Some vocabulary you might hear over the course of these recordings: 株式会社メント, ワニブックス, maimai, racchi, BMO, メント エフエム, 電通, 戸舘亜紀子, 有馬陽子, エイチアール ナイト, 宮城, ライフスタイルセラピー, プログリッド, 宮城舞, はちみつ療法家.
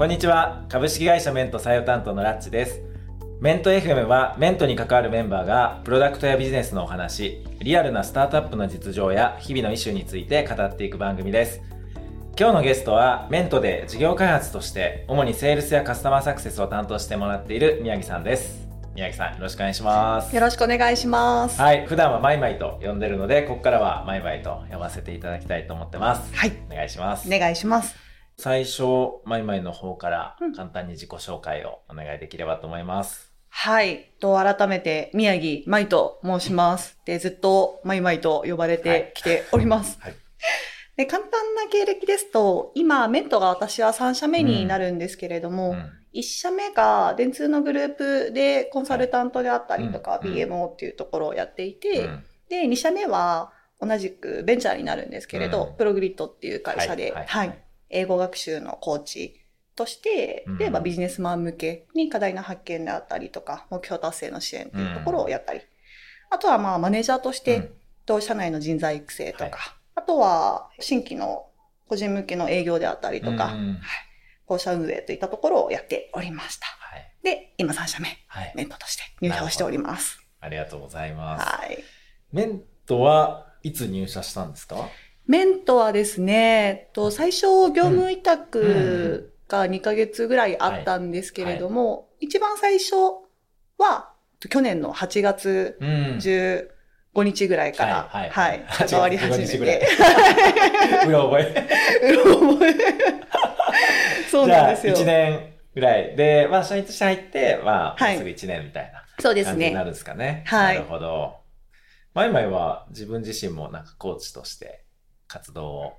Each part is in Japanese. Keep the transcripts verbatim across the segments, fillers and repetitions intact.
こんにちは。株式会社メント採用担当のラッチです。メント エフエム はメントに関わるメンバーがプロダクトやビジネスのお話、リアルなスタートアップの実情や日々のイシューについて語っていく番組です。今日のゲストはメントで事業開発として主にセールスやカスタマーサクセスを担当してもらっている宮城さんです。宮城さん、よろしくお願いします。よろしくお願いします、はい、普段はマイマイと呼んでるので、ここからはマイマイと呼ばせていただきたいと思ってます。はい、お願いします。お願いします。最初、マイマイの方から簡単に自己紹介をお願いできればと思います。うん、はい。と、改めて、宮城舞と申します。で、ずっと、舞舞と呼ばれてきております。はいはい、で、簡単な経歴ですと、今、メントが私はさん社目になるんですけれども、うんうん、いち社目が電通のグループでコンサルタントであったりとか、はい、ビーエムオー っていうところをやっていて、うん、で、に社目は同じくベンチャーになるんですけれど、うん、プログリッドっていう会社で、はいはいはい、英語学習のコーチ、として例えばビジネスマン向けに課題の発見であったりとか目標達成の支援というところをやったり、うん、あとはまあマネージャーとして同社内の人材育成とか、はい、あとは新規の個人向けの営業であったりとか、うん、はい、校舎運営といったところをやっておりました、はい、で今さん社目、はい、メントとして入社をしております。ありがとうございます、はい、メントはいつ入社したんですか？メントはですね、と最初業務委託、うんうんがにかげつぐらいあったんですけれども、はいはい、一番最初は去年のはちがつじゅうごにちぐらいから、うん、はいはいはいはい、関わり始めて、うろ覚え、うろ覚え、そうなんですよ。じゃあいちねんぐらいで、まあ社員として入って、まあ、はい、もうすぐいちねんみたいな感じになるんですかね。はい、なるほど。前々は自分自身もなんかコーチとして活動を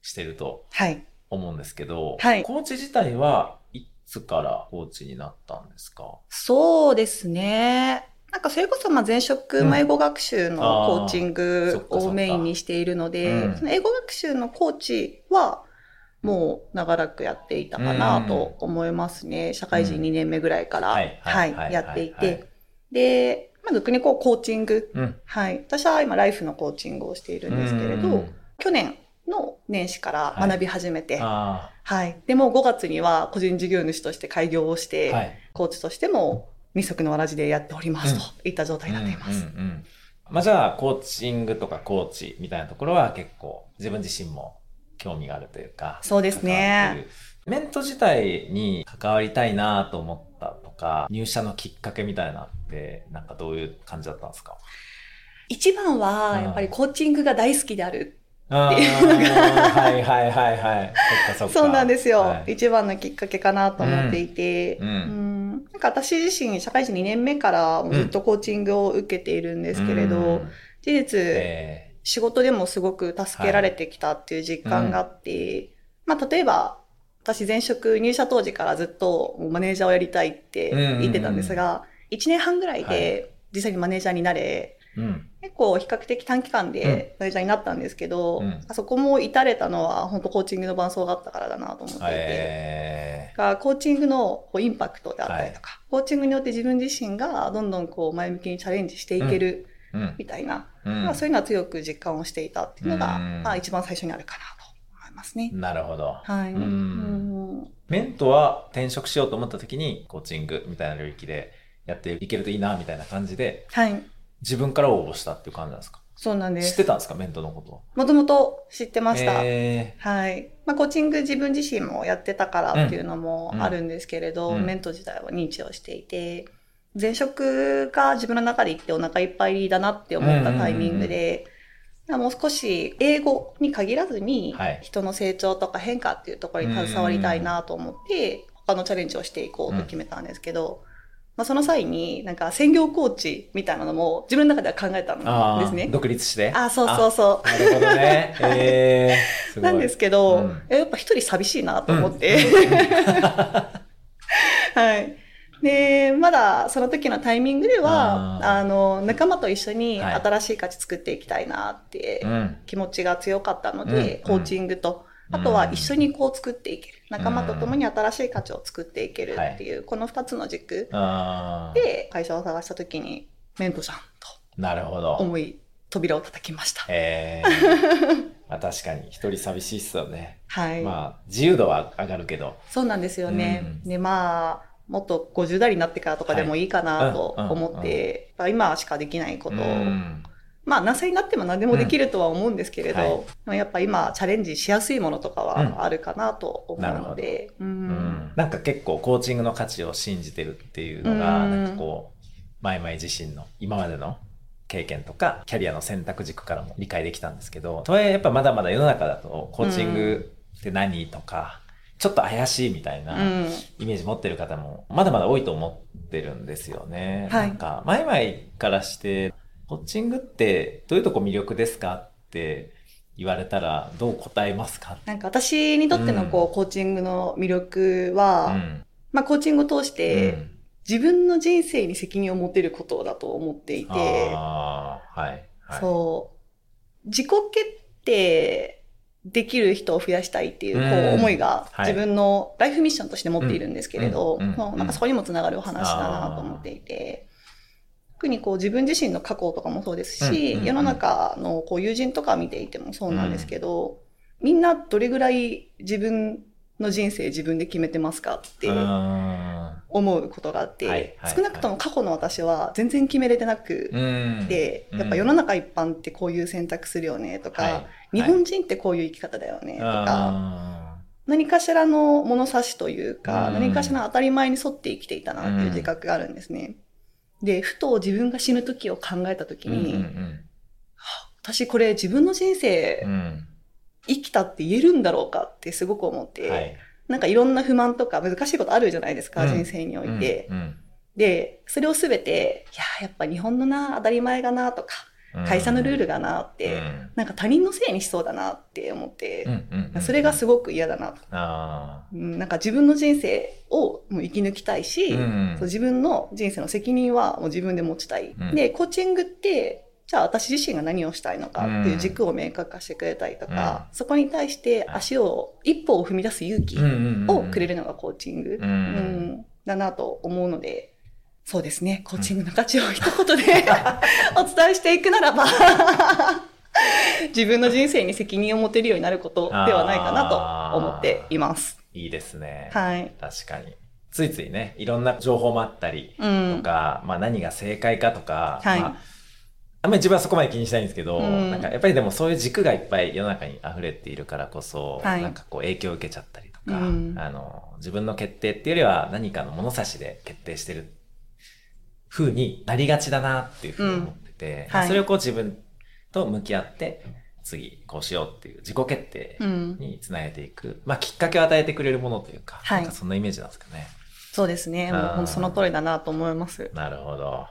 してると。はい。思うんですけど、はい、コーチ自体はいつからコーチになったんですか？そうですね。なんかそれこそまあ前職も英語学習のコーチングをメインにしているので、うん、その英語学習のコーチはもう長らくやっていたかなと思いますね。うん、社会人にねんめぐらいから、うん、はいはいはい、やっていて、で、まあ、逆にこうコーチング、うん、はい、私は今ライフのコーチングをしているんですけれど、うん、去年の年始から学び始めて、はい、あ、はい、でもごがつには個人事業主として開業をして、はい、コーチとしても二足のわらじでやっております、うん、といった状態になっています。うんうんうん、まあ、じゃあコーチングとかコーチみたいなところは結構自分自身も興味があるというか、そうですね。メント自体に関わりたいなと思ったとか、入社のきっかけみたいなってなんかどういう感じだったんですか？一番はやっぱりコーチングが大好きである。あはいはいはいはい。そっかそっか。そうなんですよ、はい。一番のきっかけかなと思っていて、うんうん、なんか私自身社会人にねんめからずっとコーチングを受けているんですけれど、うん、事実、えー、仕事でもすごく助けられてきたっていう実感があって、はい、うん、まあ例えば私前職入社当時からずっとマネージャーをやりたいって言ってたんですが、うんうんうん、いちねんはんぐらいで実際にマネージャーになれ、はい、うん、結構比較的短期間でマネージャーになったんですけど、うん、あそこも至れたのは本当コーチングの伴奏があったからだなと思っていて、えー、コーチングのインパクトであったりとか、はい、コーチングによって自分自身がどんどんこう前向きにチャレンジしていけるみたいな、うんうん、まあ、そういうのは強く実感をしていたっていうのが、うん、まあ、一番最初にあるかなと思いますね。なるほど、はい、うんうん、メントは転職しようと思った時にコーチングみたいな領域でやっていけるといいなみたいな感じで、はい、自分から応募したっていう感じなんですか？そうなんです。知ってたんですか、メントのことは？もともと知ってました。えー、はい。まあ、コーチング自分自身もやってたからっていうのもあるんですけれど、うん、メント自体は認知をしていて、うん、前職が自分の中で行ってお腹いっぱいだなって思ったタイミングで、うんうんうん、もう少し英語に限らずに、はい、人の成長とか変化っていうところに携わりたいなと思って、他のチャレンジをしていこうと決めたんですけど、うん、まあ、その際になんか専業コーチみたいなのも自分の中では考えたんですね。独立して。あ、そうそうそう。なるほどね。はい、えー、すごいなんですけど、うん、やっぱ一人寂しいなと思って。うん、はい。で、まだその時のタイミングではああの仲間と一緒に新しい価値作っていきたいなって気持ちが強かったので、うん、コーチングと。あとは一緒にこう作っていける、うん、仲間と共に新しい価値を作っていけるっていう、うん、このふたつの軸で会社を探した時にメントじゃんと思い扉を叩きました。なるほど、えー、まあ、確かに一人寂しいっすよね、はい、まあ自由度は上がるけど。そうなんですよね、うん、でまあもっとごじゅう代になってからとかでもいいかなと思って、はい、うんうんうん、今しかできないことを、うん、まあ何歳になっても何でもできるとは思うんですけれど、うん、はい、でもやっぱ今チャレンジしやすいものとかはあるかなと思うので、うん、 なるほど、うんうん、なんか結構コーチングの価値を信じてるっていうのが、うん、なんかこうまいまい自身の今までの経験とかキャリアの選択軸からも理解できたんですけど、とはいえやっぱまだまだ世の中だとコーチングって何とか、うん、ちょっと怪しいみたいなイメージ持ってる方もまだまだ多いと思ってるんですよね、はい、なんか前々からしてコーチングってどういうとこ魅力ですかって言われたらどう答えますか？なんか私にとってのこう、うん、コーチングの魅力は、うん、まあコーチングを通して、うん、自分の人生に責任を持てることだと思っていて、あ、はいはい、そう自己決定できる人を増やしたいってい う, こう思いが自分のライフミッションとして持っているんですけれど、うん、まあ、なんかそこにもつながるお話だなと思っていて、特にこう自分自身の過去とかもそうですし、うん、世の中のこう友人とか見ていてもそうなんですけど、うん、みんなどれぐらい自分の人生自分で決めてますかって思うことがあって、はいはいはい、少なくとも過去の私は全然決めれてなくて、やっぱ世の中一般ってこういう選択するよねとか、はいはい、日本人ってこういう生き方だよねとか、何かしらの物差しというか、何かしらの当たり前に沿って生きていたなっていう自覚があるんですね。で、ふと自分が死ぬ時を考えた時に、うんうんうん、私これ自分の人生、うん、生きたって言えるんだろうかってすごく思って、はい、なんかいろんな不満とか難しいことあるじゃないですか、うん、人生において、うんうん、でそれをすべていややっぱ日本のな当たり前がなとか、うん、会社のルールがなって、うん、なんか他人のせいにしそうだなって思って、うんうん、それがすごく嫌だなと、あ、なんか自分の人生をもう生き抜きたいし、うん、そう自分の人生の責任はもう自分で持ちたい、うん、でコーチングってじゃあ私自身が何をしたいのかっていう軸を明確化してくれたりとか、うん、そこに対して足を一歩を踏み出す勇気をくれるのがコーチング、うんうん、だなと思うので、そうですね、コーチングの価値を一言でお伝えしていくならば自分の人生に責任を持てるようになることではないかなと思っています。いいですね、はい、確かについついね、いろんな情報もあったりとか、うん、まあ、何が正解かとか、はい、まああんまり自分はそこまで気にしないんですけど、うん、なんかやっぱりでもそういう軸がいっぱい世の中に溢れているからこそ、はい、なんかこう影響を受けちゃったりとか、うん、あの自分の決定っていうよりは何かの物差しで決定してる風になりがちだなっていうふうに思ってて、うん、はい、それをこう自分と向き合って次こうしようっていう自己決定につなげていく、うん、まあきっかけを与えてくれるものというか、はい、なんかそんなイメージなんですかね。そうですね、もうその通りだなと思います。なるほど、あ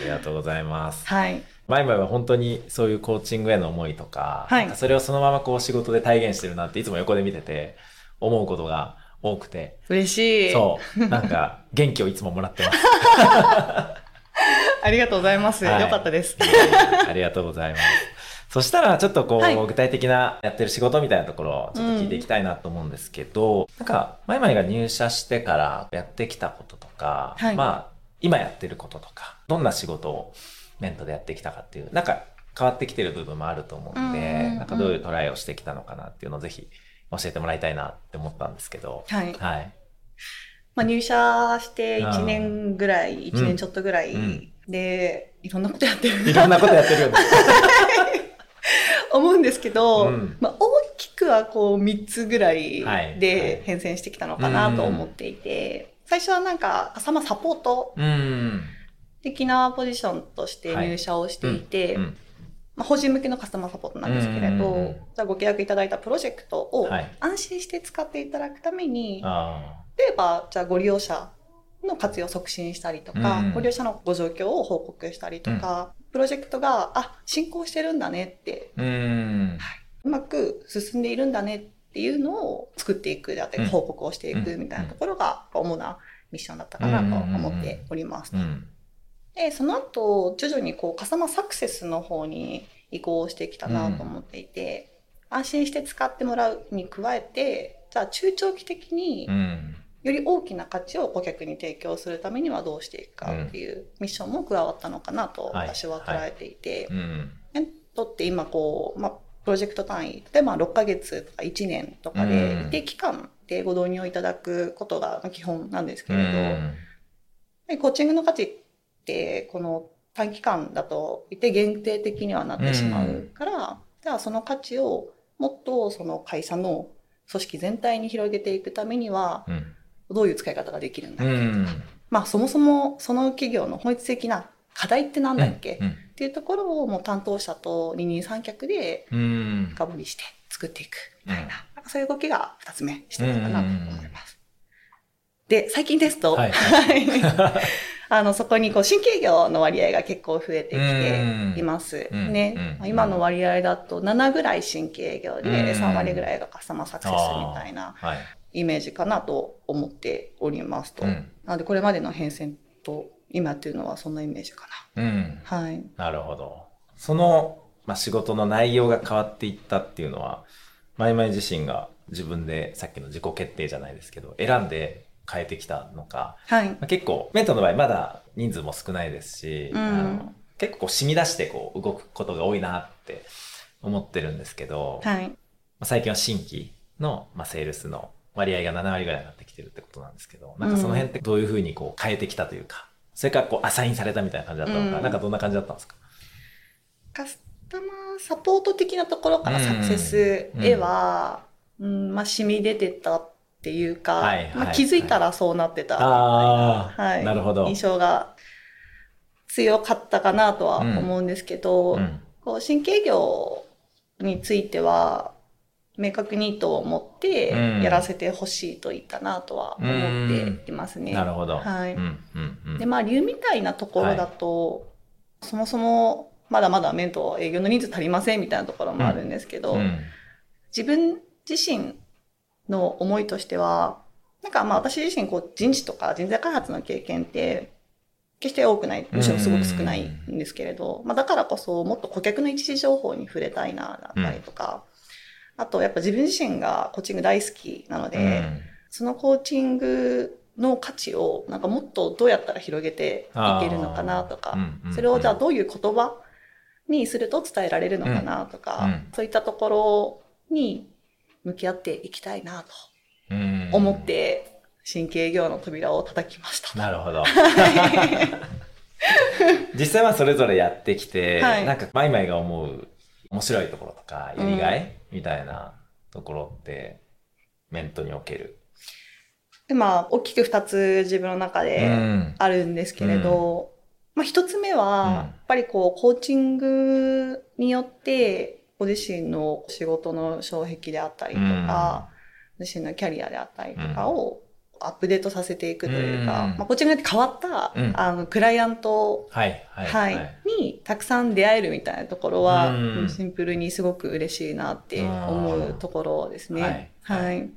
りがとうございます。はい。前々は本当にそういうコーチングへの思いとか、はい、なんかそれをそのままこう仕事で体現してるなっていつも横で見てて思うことが多くて。嬉しい。そう。なんか元気をいつももらってます。ありがとうございます。はい、よかったです。ありがとうございます。そしたらちょっとこう、はい、具体的なやってる仕事みたいなところをちょっと聞いていきたいなと思うんですけど、うん、なんか前々が入社してからやってきたこととか、はい、まあ今やってることとか、どんな仕事をメントでやってきたかっていう、なんか変わってきてる部分もあると思うんで、うんうんうん、なんかどういうトライをしてきたのかなっていうのをぜひ教えてもらいたいなって思ったんですけど、はい、はい、まあ、入社していちねんぐらい、うん、いちねんちょっとぐらいで、うん、いろんなことやってるいろんなことやってるよね思うんですけど、うん、まあ、大きくはこうみっつぐらいで変遷してきたのかなと思っていて、はいはい、うん、最初はなんか朝間サポート的なポジションとして入社をしていて、うん、はい、まあ、法人向けのカスタマーサポートなんですけれど、うんうん、じゃあご契約いただいたプロジェクトを安心して使っていただくために、はい、例えばじゃあご利用者の活用を促進したりとか、うん、ご利用者のご状況を報告したりとか、うん、プロジェクトがあ進行してるんだねって、うん、はい、うまく進んでいるんだねってっていうのを作っていくであったり報告をしていくみたいなところが主なミッションだったかなと思っております。でその後徐々にこうカスタマーサクセスの方に移行してきたなと思っていて、安心して使ってもらうに加えて、じゃあ中長期的により大きな価値を顧客に提供するためにはどうしていくかっていうミッションも加わったのかなと私は捉えていて、とって今こう、まあプロジェクト単位、例えばろっかげつとかいちねんとかで一定期間でご導入をいただくことが基本なんですけれど、うん、コーチングの価値ってこの短期間だと一定限定的にはなってしまうから、うん、じゃあその価値をもっとその会社の組織全体に広げていくためにはどういう使い方ができるんだっけとか、うん、まあそもそもその企業の本質的な課題ってなんだっけ、うんうん、っていうところをもう担当者と二人三脚で深掘りして作っていくみたいな、うん、そういう動きがふたつめしてるかなと思います。で、最近ですと、はい、あのそこにこう新規営業の割合が結構増えてきていますね。うんうん、今の割合だとななぐらい新規営業でさん割ぐらいがカスタマーサクセスみたいなイメージかなと思っておりますと。うん、なのでこれまでの変遷と今っていうのはそんなイメージかな。うん、はい。なるほど。その、まあ、仕事の内容が変わっていったっていうのは、まいまい自身が自分でさっきの自己決定じゃないですけど選んで変えてきたのか、はいまあ、結構メントの場合まだ人数も少ないですし、うん、あの結構こう染み出してこう動くことが多いなって思ってるんですけど、はいまあ、最近は新規の、まあ、セールスの割合がなな割ぐらいになってきてるってことなんですけど、なんかその辺ってどういうふうにこう変えてきたというか、それからこうアサインされたみたいな感じだったのか、うん、なんかどんな感じだったんですか？カスタマーサポート的なところからサクセスへは、うんうんうん、まあ染み出てたっていうか、はいはいまあ、気づいたらそうなってたみたいな、はいなるほど印象が強かったかなとは思うんですけど、うんうん、こう新規営業については明確に意図を持ってやらせてほしいといったなとは思っていますね。うんうん、なるほど。はい。うんうん、でまあ理由みたいなところだと、はい、そもそもまだまだ面と営業の人数足りませんみたいなところもあるんですけど、うんうん、自分自身の思いとしては、なんかまあ私自身こう人事とか人材開発の経験って決して多くない、むしろすごく少ないんですけれど、まあ、だからこそもっと顧客の一時情報に触れたいなだったりとか、うん、あとやっぱ自分自身がコーチング大好きなので、うん、そのコーチングの価値をなんかもっとどうやったら広げていけるのかなとか、うん、それをじゃあどういう言葉にすると伝えられるのかなとか、うんうん、そういったところに向き合っていきたいなと思って新規営業の扉を叩きました。なるほど実際はそれぞれやってきて、はい、なんかマイマイが思う面白いところとかやりがい、うん、みたいなところってメントにおけるで、まあ、大きくふたつ自分の中であるんですけれど、うんまあ、ひとつめはやっぱりこうコーチングによってご自身の仕事の障壁であったりとか、うん、自身のキャリアであったりとかをアップデートさせていくというか、うんまあ、こっちによって変わった、うん、あのクライアント、はいはいはいはい、にたくさん出会えるみたいなところは、うん、シンプルにすごく嬉しいなって思うところですね、はいはい、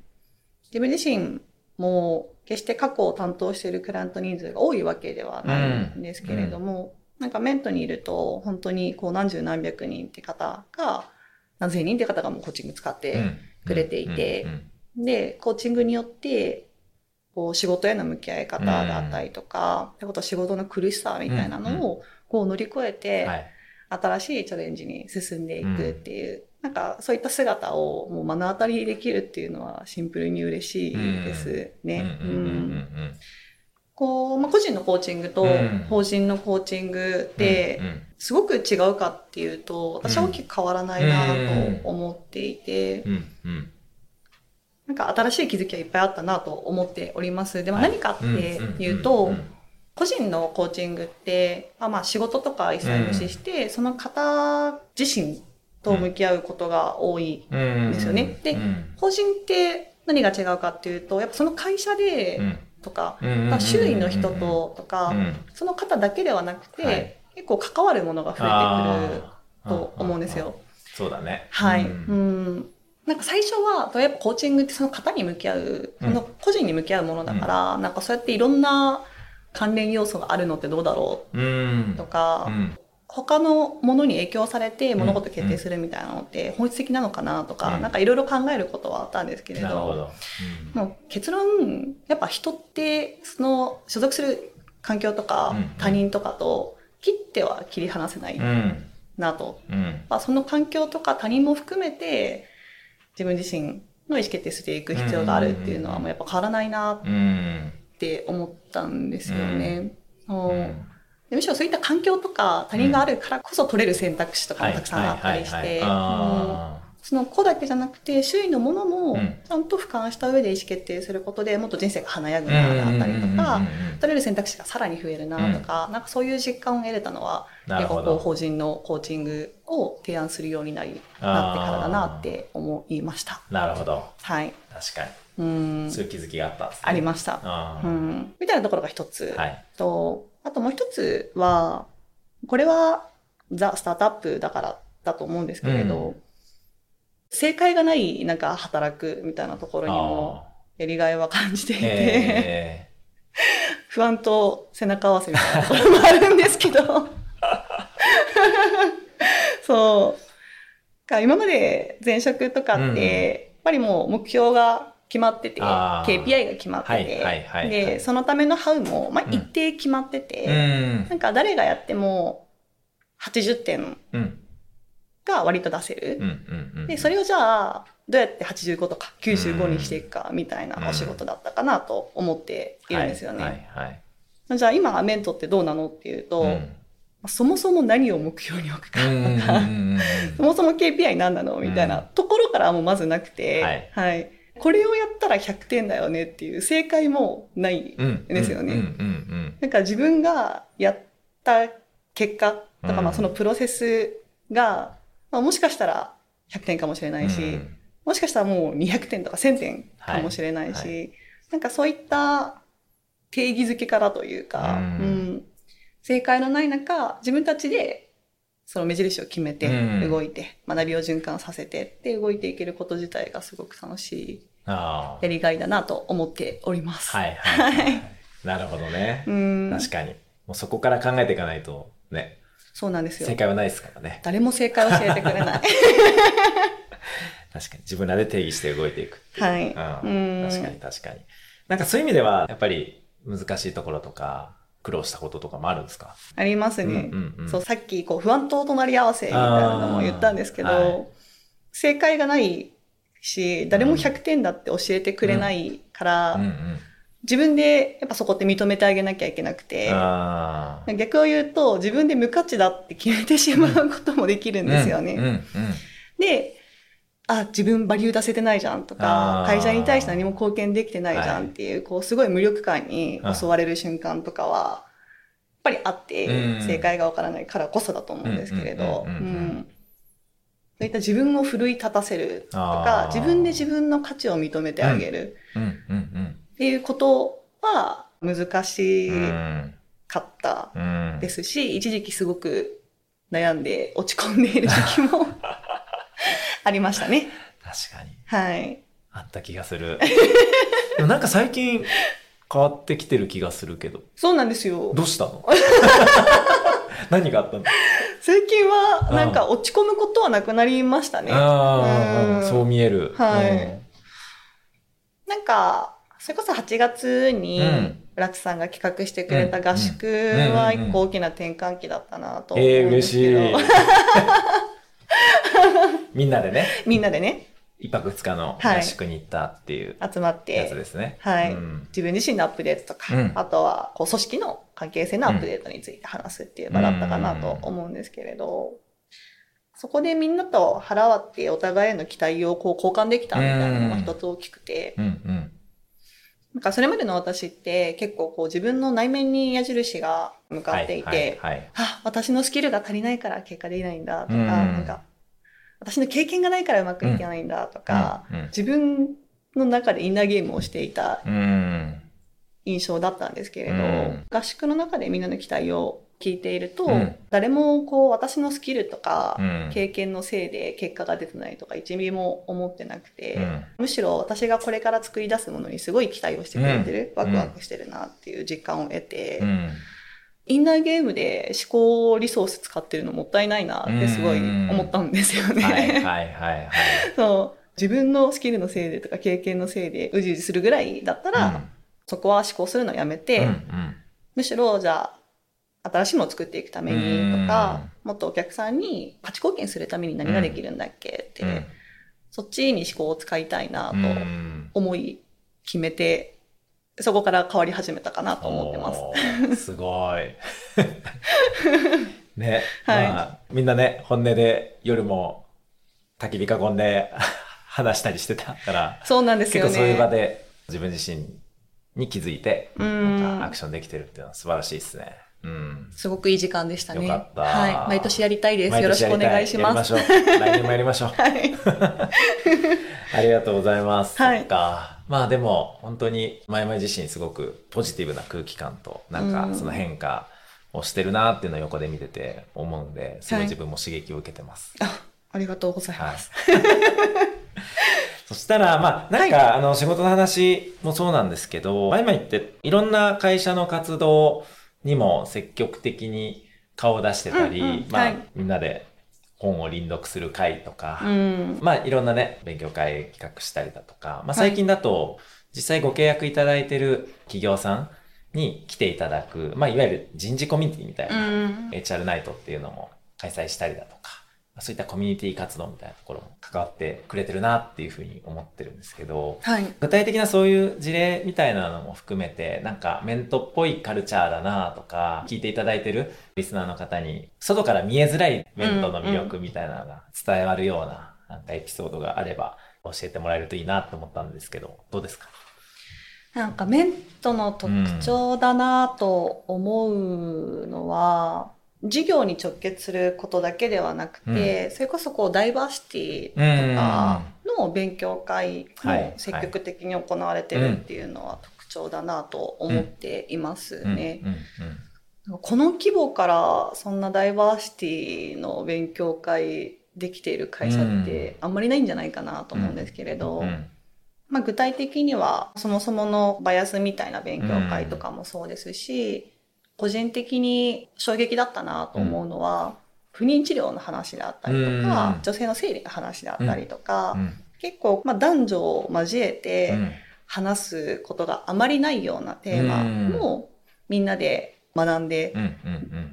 自分自身も決して過去を担当しているクライアント人数が多いわけではないんですけれども、うんうんなんかメントにいると本当にこう何十何百人って方が何千人って方がもうコーチング使ってくれていて、うん、でコーチングによってこう仕事への向き合い方だったりとか、うん、あと仕事の苦しさみたいなのをこう乗り越えて新しいチャレンジに進んでいくっていう、うん、なんかそういった姿をもう目の当たりにできるっていうのはシンプルに嬉しいですね。うんうんこうまあ、個人のコーチングと法人のコーチングってすごく違うかっていうと私は大きく変わらないなと思っていてなんか新しい気づきはいっぱいあったなと思っております。でも何かっていうと個人のコーチングってまあまあ仕事とか一切無視してその方自身と向き合うことが多いんですよね。で法人って何が違うかっていうとやっぱその会社でとか周囲の人ととか、うん、その方だけではなくて、はい、結構関わるものが増えてくると思うんですよ。そうだね。はい。うんうん、なんか最初はやっぱコーチングってその方に向き合う、うん、その個人に向き合うものだから、うん、なんかそうやっていろんな関連要素があるのってどうだろう、うん、とか、うん、他のものに影響されて物事決定するみたいなのって本質的なのかなとか、うん、なんかいろいろ考えることはあったんですけれど、なるほど、うん、もう結論やっぱ人ってその所属する環境とか他人とかと切っては切り離せないなと、うんまあ、その環境とか他人も含めて自分自身の意思決定していく必要があるっていうのはもうやっぱ変わらないなって思ったんですよね、うんうんうん、でむしろそういった環境とか他人があるからこそ取れる選択肢とかもたくさんあったりしてその子だけじゃなくて周囲のものもちゃんと俯瞰した上で意思決定することでもっと人生が華やぐなだったりとか取れる選択肢がさらに増えるなとか、うん、なんかそういう実感を得れたのは結構法人のコーチングを提案するようになりなってからだなって思いました。なるほど、はい、確かにうんそういう気づきがあったんですね。ありましたあ、うん、みたいなところが一つ、はい、とあともう一つはこれはザ・スタートアップだからだと思うんですけれど、うん正解がないなんか働くみたいなところにもやりがいは感じていて、えー、不安と背中合わせみたいなところもあるんですけどそうか今まで前職とかってやっぱりもう目標が決まってて、うん、ケーピーアイ が決まってて、はいはいはいはい、でそのためのハウも、まあ、一定決まってて、うん、なんか誰がやってもはちじゅってん、うんが割と出せる、うんうんうん、でそれをじゃあどうやってはちじゅうごとかきゅうじゅうごにしていくかみたいなお仕事だったかなと思っているんですよね、うんはいはい、じゃあ今メントってどうなのっていうと、うん、そもそも何を目標に置くかとか、うんうんうん、そもそも ケーピーアイ 何なのみたいなところからもうまずなくて、うんはいはい、これをやったらひゃくてんだよねっていう正解もないんですよね、うんうんうんうん、なんか自分がやった結果とか、うんまあ、そのプロセスがまあ、もしかしたらひゃくてんかもしれないし、うん、もしかしたらもうにひゃくてんとかせんてんかもしれないし、はいはい、なんかそういった定義づけからというか、うんうん、正解のない中自分たちでその目印を決めて動いて、うん、学びを循環させてって動いていけること自体がすごく楽しいやりがいだなと思っております。はいはいはい、なるほどね、うん、確かにもうそこから考えていかないとねそうなんですよ。正解はないですからね。誰も正解を教えてくれない。確かに自分らで定義して動いていくっていう。はい。うん。確かに確かに。なんかそういう意味ではやっぱり難しいところとか苦労したこととかもあるんですか？ありますね。うんうんうん、そうさっきこう不安と隣り合わせみたいなのも言ったんですけど、はい、正解がないし誰もひゃくてんだって教えてくれないから。うんうんうんうん自分でやっぱそこって認めてあげなきゃいけなくてあ逆を言うと自分で無価値だって決めてしまうこともできるんですよね、うんうんうん、であ自分バリュー出せてないじゃんとか会社に対して何も貢献できてないじゃんっていう、はい、こうすごい無力感に襲われる瞬間とかはやっぱりあって、うん、正解がわからないからこそだと思うんですけれどそういった自分を奮い立たせるとか自分で自分の価値を認めてあげる、うんうんうんうんっていうことは難しかったですし、うんうん、一時期すごく悩んで落ち込んでいる時期もありましたね。確かに。はい。あった気がする。でもなんか最近変わってきてる気がするけど。そうなんですよ。どうしたの？何があったの？最近はなんか落ち込むことはなくなりましたね。あうん、そう見える。はい。うん、なんか。それこそはちがつに楽さんが企画してくれた合宿は一個大きな転換期だったなと思うんですけど、えー、嬉しいみんなでねみんなでねいっぱくふつかの合宿に行ったっていう、はい、集まってやつですね、はいうん、自分自身のアップデートとか、うん、あとはこう組織の関係性のアップデートについて話すっていう場だったかなと思うんですけれどそこでみんなと腹割ってお互いへの期待をこう交換できたみたいなのが一つ大きくて、うんうんうんなんかそれまでの私って結構こう自分の内面に矢印が向かっていて、はいはいはい、あ、私のスキルが足りないから結果できないんだとか、うん、なんか私の経験がないからうまくいけないんだとか、うんうん、自分の中でインナーゲームをしていた印象だったんですけれど、うん、合宿の中でみんなの期待を聞いていると、うん、誰もこう私のスキルとか経験のせいで結果が出てないとかいちミリも思ってなくて、うん、むしろ私がこれから作り出すものにすごい期待をしてくれてる、うん、ワクワクしてるなっていう実感を得て、うん、インナーゲームで思考リソース使ってるのもったいないなってすごい思ったんですよね、うん、はいはいはい、はい、そう自分のスキルのせいでとか経験のせいでうじうじするぐらいだったら、うん、そこは思考するのやめて、うんうん、むしろじゃあ新しいものを作っていくためにとか、もっとお客さんに価値貢献するために何ができるんだっけって、うん、そっちに思考を使いたいなと思い決めて、そこから変わり始めたかなと思ってます。すごいね、はい、まあ、みんなね本音で夜も焚き火囲んで話したりしてたから、そうなんですよね。結構そういう場で自分自身に気づいてなんかアクションできてるっていうのは素晴らしいですね。うん、すごくいい時間でしたね。よかった、はい、毎年やりたいです。よろしくお願いします。やりましょう。来年もやりましょう、はい、ありがとうございます、はい、そっか。まあでも本当にまいまい自身すごくポジティブな空気感となんかその変化をしてるなっていうのを横で見てて思うんで、すごい自分も刺激を受けてます、はい、あ, ありがとうございます、はい、そしたらまあなんか、はい、あの仕事の話もそうなんですけど、まいまいっていろんな会社の活動にも積極的に顔を出してたり、うんうん、まあ、はい、みんなで本を輪読する会とか、うん、まあいろんなね勉強会企画したりだとか、まあ、最近だと実際ご契約いただいてる企業さんに来ていただく、まあ、いわゆる人事コミュニティみたいな、うん、エイチアール ナイトっていうのも開催したりだとか、そういったコミュニティ活動みたいなところも関わってくれてるなっていうふうに思ってるんですけど、はい、具体的なそういう事例みたいなのも含めて、なんかメントっぽいカルチャーだなとか、聞いていただいてるリスナーの方に外から見えづらいメントの魅力みたいなのが伝わるような、なんかエピソードがあれば教えてもらえるといいなと思ったんですけど、どうですか？なんかメントの特徴だなと思うのは、うん、事業に直結することだけではなくて、うん、それこそこうダイバーシティとかの勉強会も積極的に行われてるっていうのは特徴だなと思っていますね。この規模からそんなダイバーシティの勉強会できている会社ってあんまりないんじゃないかなと思うんですけれど、うんうんうん、まあ、具体的にはそもそものバイアスみたいな勉強会とかもそうですし、個人的に衝撃だったなと思うのは、うん、不妊治療の話であったりとか、うん、女性の生理の話であったりとか、うん、結構、まあ、男女を交えて話すことがあまりないようなテーマもみんなで学んで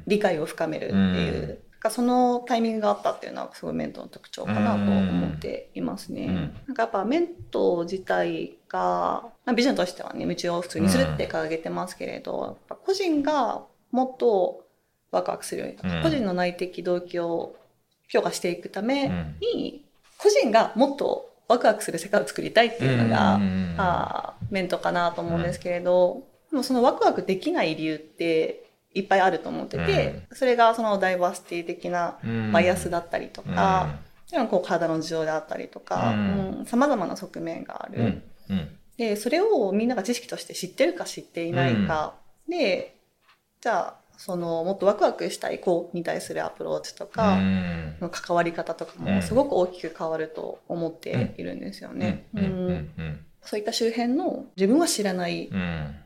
理解を深めるっていう、うんうんうん、かそのタイミングがあったっていうのはすごいメントの特徴かなと思っていますね、うんうん、なんかやっぱメント自体が、まあ、ビジョンとしてはね、夢中を普通にするって掲げてますけれど、やっぱ個人がもっとワクワクするようにとか、うん、個人の内的動機を強化していくために、うん、個人がもっとワクワクする世界を作りたいっていうのが、うん、あメントかなと思うんですけれど、でもそのワクワクできない理由っていっぱいあると思ってて、うん、それがそのダイバーシティ的なバイアスだったりとか、うん、こう体の事情であったりとか、さまざまな側面がある、うん、でそれをみんなが知識として知ってるか知っていないか、うん、でじゃあそのもっとワクワクしたい子に対するアプローチとか、うん、の関わり方とかもすごく大きく変わると思っているんですよね、うんうんうん、そういった周辺の自分は知らない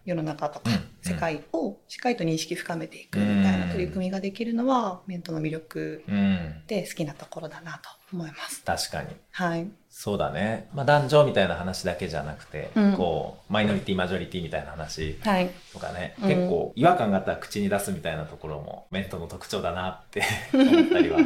世の中とか、うん、世界をしっかりと認識深めていくみたいな取り組みができるのはメントの魅力で好きなところだなと思います。確かに。はい。そうだね。まあ、男女みたいな話だけじゃなくて、うん、こうマイノリティマジョリティみたいな話とかね、はい、結構違和感があったら口に出すみたいなところもメントの特徴だなって思ったりは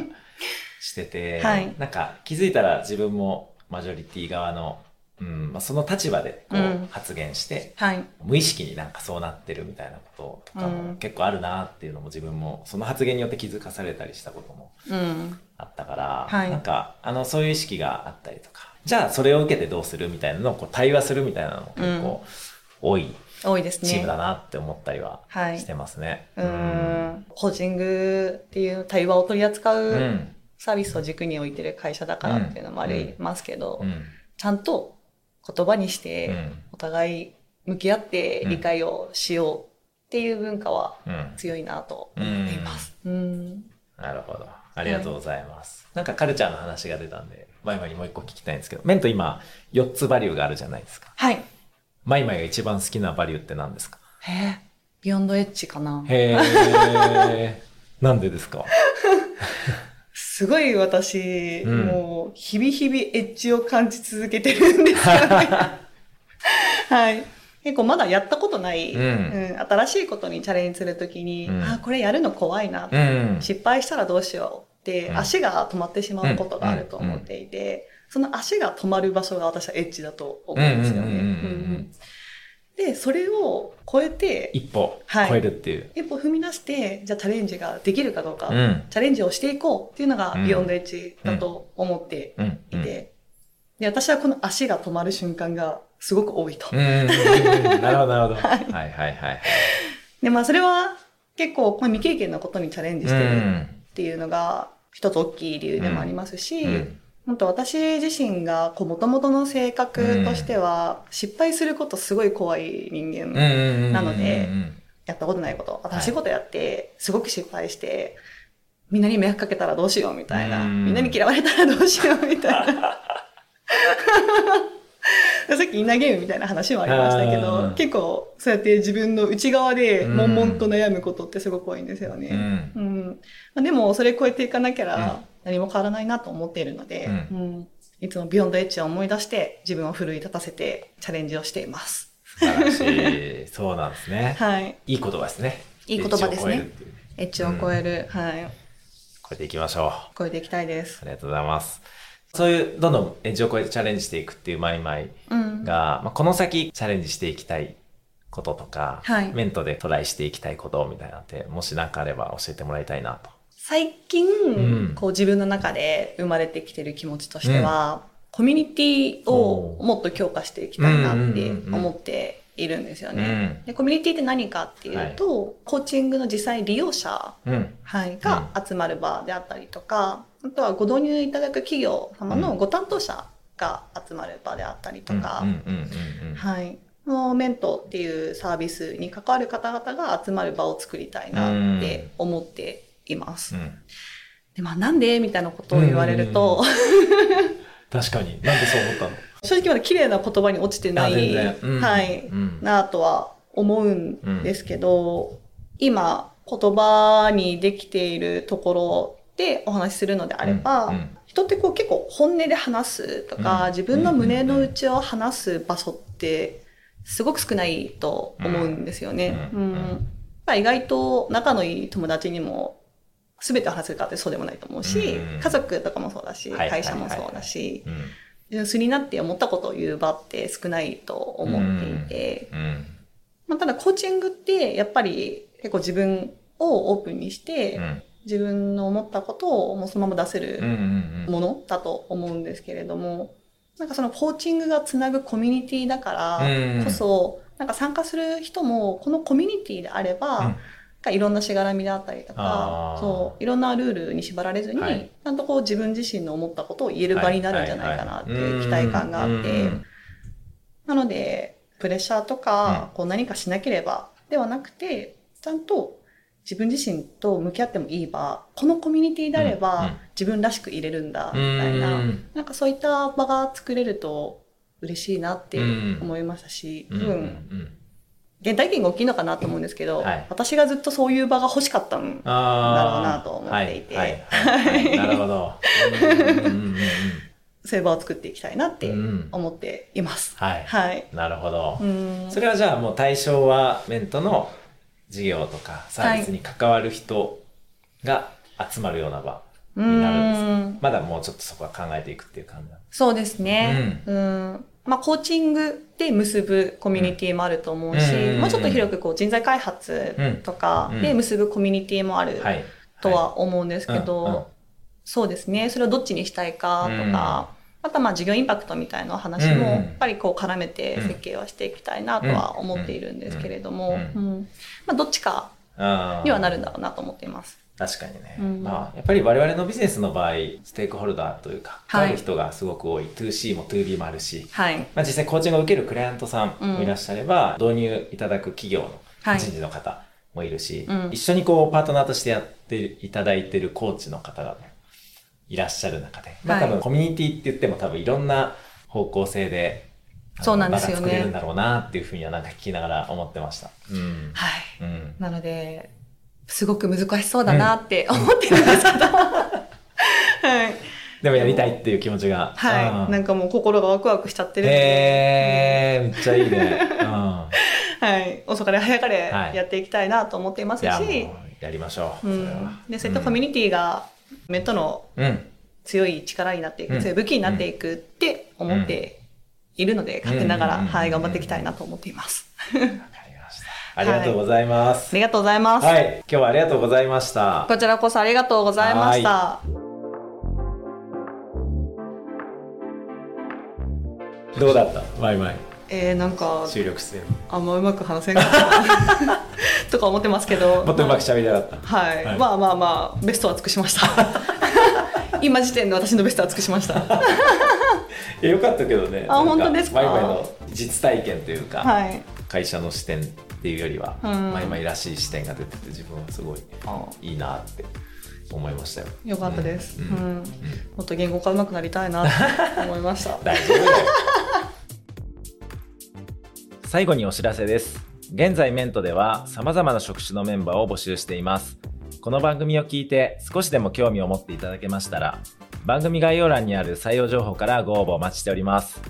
してて、はい、なんか気づいたら自分もマジョリティ側の、うん、まあ、その立場でこう発言して、うん、はい、無意識になんかそうなってるみたいなこととかも結構あるなっていうのも、自分もその発言によって気づかされたりしたこともあったから、うん、はい、なんかあのそういう意識があったりとか、じゃあそれを受けてどうするみたいなのをこう対話するみたいなのも結構多い、うん、多いですね、チームだなって思ったりはしてますね、はい、うん、コーチングっていう対話を取り扱うサービスを軸に置いてる会社だからっていうのもありますけど、うんうんうん、ちゃんと言葉にしてお互い向き合って理解をしようっていう文化は強いなと思っています、うんうんうん、なるほど、ありがとうございます、はい、なんかカルチャーの話が出たんでマイマイにもう一個聞きたいんですけど、メント今よっつバリューがあるじゃないですか、はい、マイマイが一番好きなバリューって何ですか？へビヨンドエッジかな。へえなんでですか？すごい私、うん、もう日々日々エッジを感じ続けてるんですよね。はい。結構まだやったことない、うんうん、新しいことにチャレンジするときに、うん、あこれやるの怖いな、うん、失敗したらどうしようって、うん、足が止まってしまうことがあると思っていて、うんうんうん、その足が止まる場所が私はエッジだと思うんですよね。で、それを超えて一歩超えるっていう、はい、一歩踏み出してじゃあチャレンジができるかどうか、うん、チャレンジをしていこうっていうのが、うん、ビヨンドエッジだと思っていて、うんうん、で私はこの足が止まる瞬間がすごく多いと。うんなるほどなるほど。はいはいはいはい。でまあそれは結構未経験のことにチャレンジしてるっていうのが一つ大きい理由でもありますし、うんうん、本当私自身がこう元々の性格としては失敗することすごい怖い人間なので、やったことないこと新しいことやってすごく失敗してみんなに迷惑かけたらどうしようみたいな、みんなに嫌われたらどうしようみたいなさっきインナーゲームみたいな話もありましたけど、結構そうやって自分の内側で悶々と悩むことってすごく多いんですよね、うんうん、でもそれ超えていかなきゃ何も変わらないなと思っているので、うんうん、いつもビヨンドエッジを思い出して自分を奮い立たせてチャレンジをしています。素晴らしいそうなんですね、はい、いい言葉ですね。いい言葉ですね。エッジを超える、うん、はい。超えていきましょう。超えていきたいです。ありがとうございます。そういうどんどんエッジを超えてチャレンジしていくっていうマイマイが、うんまあ、この先チャレンジしていきたいこととか、はい、メントでトライしていきたいことみたいなってもし何かあれば教えてもらいたいなと。最近、うん、こう自分の中で生まれてきてる気持ちとしては、うん、コミュニティをもっと強化していきたいなって思っているんですよね、うん、でコミュニティって何かっていうと、はい、コーチングの実際利用者、うんはい、が集まる場であったりとか、あとはご導入いただく企業様のご担当者が集まる場であったりとか、メントっていうサービスに関わる方々が集まる場を作りたいなって思っています、うんでまあ、なんでみたいなことを言われると確かになんでそう思ったの正直まだ綺麗な言葉に落ちてない、うんはいうん、なとは思うんですけど、うん、今言葉にできているところでお話しするのであれば、うんうん、人ってこう結構本音で話すとか、うん、自分の胸の内を話す場所ってすごく少ないと思うんですよね、うんうんうん、意外と仲のいい友達にも全て話せるかってそうでもないと思うし、うん、家族とかもそうだし、はいはいはいはい、会社もそうだし、うん純粋になって思ったことを言う場って少ないと思っていて、うんうんまあ、ただコーチングってやっぱり結構自分をオープンにして、うん、自分の思ったことをもうそのまま出せるものだと思うんですけれども、なんかそのコーチングがつなぐコミュニティだからこそ、うん、なんか参加する人もこのコミュニティであれば、うんいろんなしがらみであったりとかそういろんなルールに縛られずに、はい、ちゃんとこう自分自身の思ったことを言える場になるんじゃないかなっていう期待感があって、はいはいはい、なのでプレッシャーとか、うん、こう何かしなければではなくてちゃんと自分自身と向き合ってもいい場このコミュニティであれば、うん、自分らしく入れるんだみたいな、うん、なんかそういった場が作れると嬉しいなって思いましたし、うんうんうん現代圏が大きいのかなと思うんですけど、うんはい、私がずっとそういう場が欲しかったんだろうなと思っていて、はいはいはい、なるほどそういう場を作っていきたいなって思っています、うんはいはい、なるほどうんそれはじゃあもう対象はメントの事業とかサービスに関わる人が集まるような場になるんですか、はい、うんまだもうちょっとそこは考えていくっていう感じなんですか。そうですね、うんうんまあ、コーチングで結ぶコミュニティもあると思うし、うん、もうちょっと広くこう人材開発とかで結ぶコミュニティもあるとは思うんですけど、そうですね。それをどっちにしたいかとか、あとまあ事業インパクトみたいな話もやっぱりこう絡めて設計はしていきたいなとは思っているんですけれども、うんまあ、どっちかにはなるんだろうなと思っています。確かにね、うんまあ、やっぱり我々のビジネスの場合ステークホルダーというか関わる人がすごく多い、はい、ツーシー も ツービー もあるし、はいまあ、実際コーチングを受けるクライアントさんもいらっしゃれば、うん、導入いただく企業の人事の方もいるし、はい、一緒にこうパートナーとしてやっていただいているコーチの方がいらっしゃる中で、まあ、多分コミュニティって言っても多分いろんな方向性でそうなんですよね、まだ作れるんだろうなっていうふうにはなんか聞きながら思ってました、うん、はい、うん、なのですごく難しそうだなって思ってるんですけど、うんはい、でもやりたいっていう気持ちがはいなんかもう心がワクワクしちゃってるんで、えー、めっちゃいいね、うん細かれ早かれやっていきたいなと思っていますし、はい、やりましょう、うん、それはでそういったコミュニティがメットの強い力になっていく、うん、強い武器になっていくって思っているので、うん、勝手ながら、うん、はい、頑張っていきたいなと思っていますありがとうございます、はい、ありがとうございます、はい、今日はありがとうございました。こちらこそありがとうございました。どうだったマイマイ、えー、なんか収録してあんまうまく話せんかったとか思ってますけどもっとうまく喋りたかった、はいはい、まあまあまあベストは尽くしました今時点の私のベストは尽くしましたよかったけどね。あ、本当ですか。マイマイの実体験というか、はい、会社の視点っていうよりは、うん、マイマイらしい視点が出てて自分はすごいいいなって思いましたよ。よかったです、うんうんうん、もっと言語化上手くなりたいなって思いました大丈夫だよ最後にお知らせです。現在メントでは様々な職種のメンバーを募集しています。この番組を聞いて少しでも興味を持っていただけましたら番組概要欄にある採用情報からご応募お待ちしております。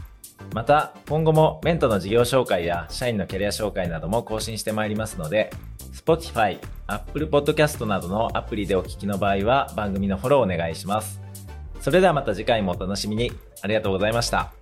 また今後もメントの事業紹介や社員のキャリア紹介なども更新してまいりますので Spotify、Apple Podcast などのアプリでお聞きの場合は番組のフォローお願いします。それではまた次回もお楽しみに。ありがとうございました。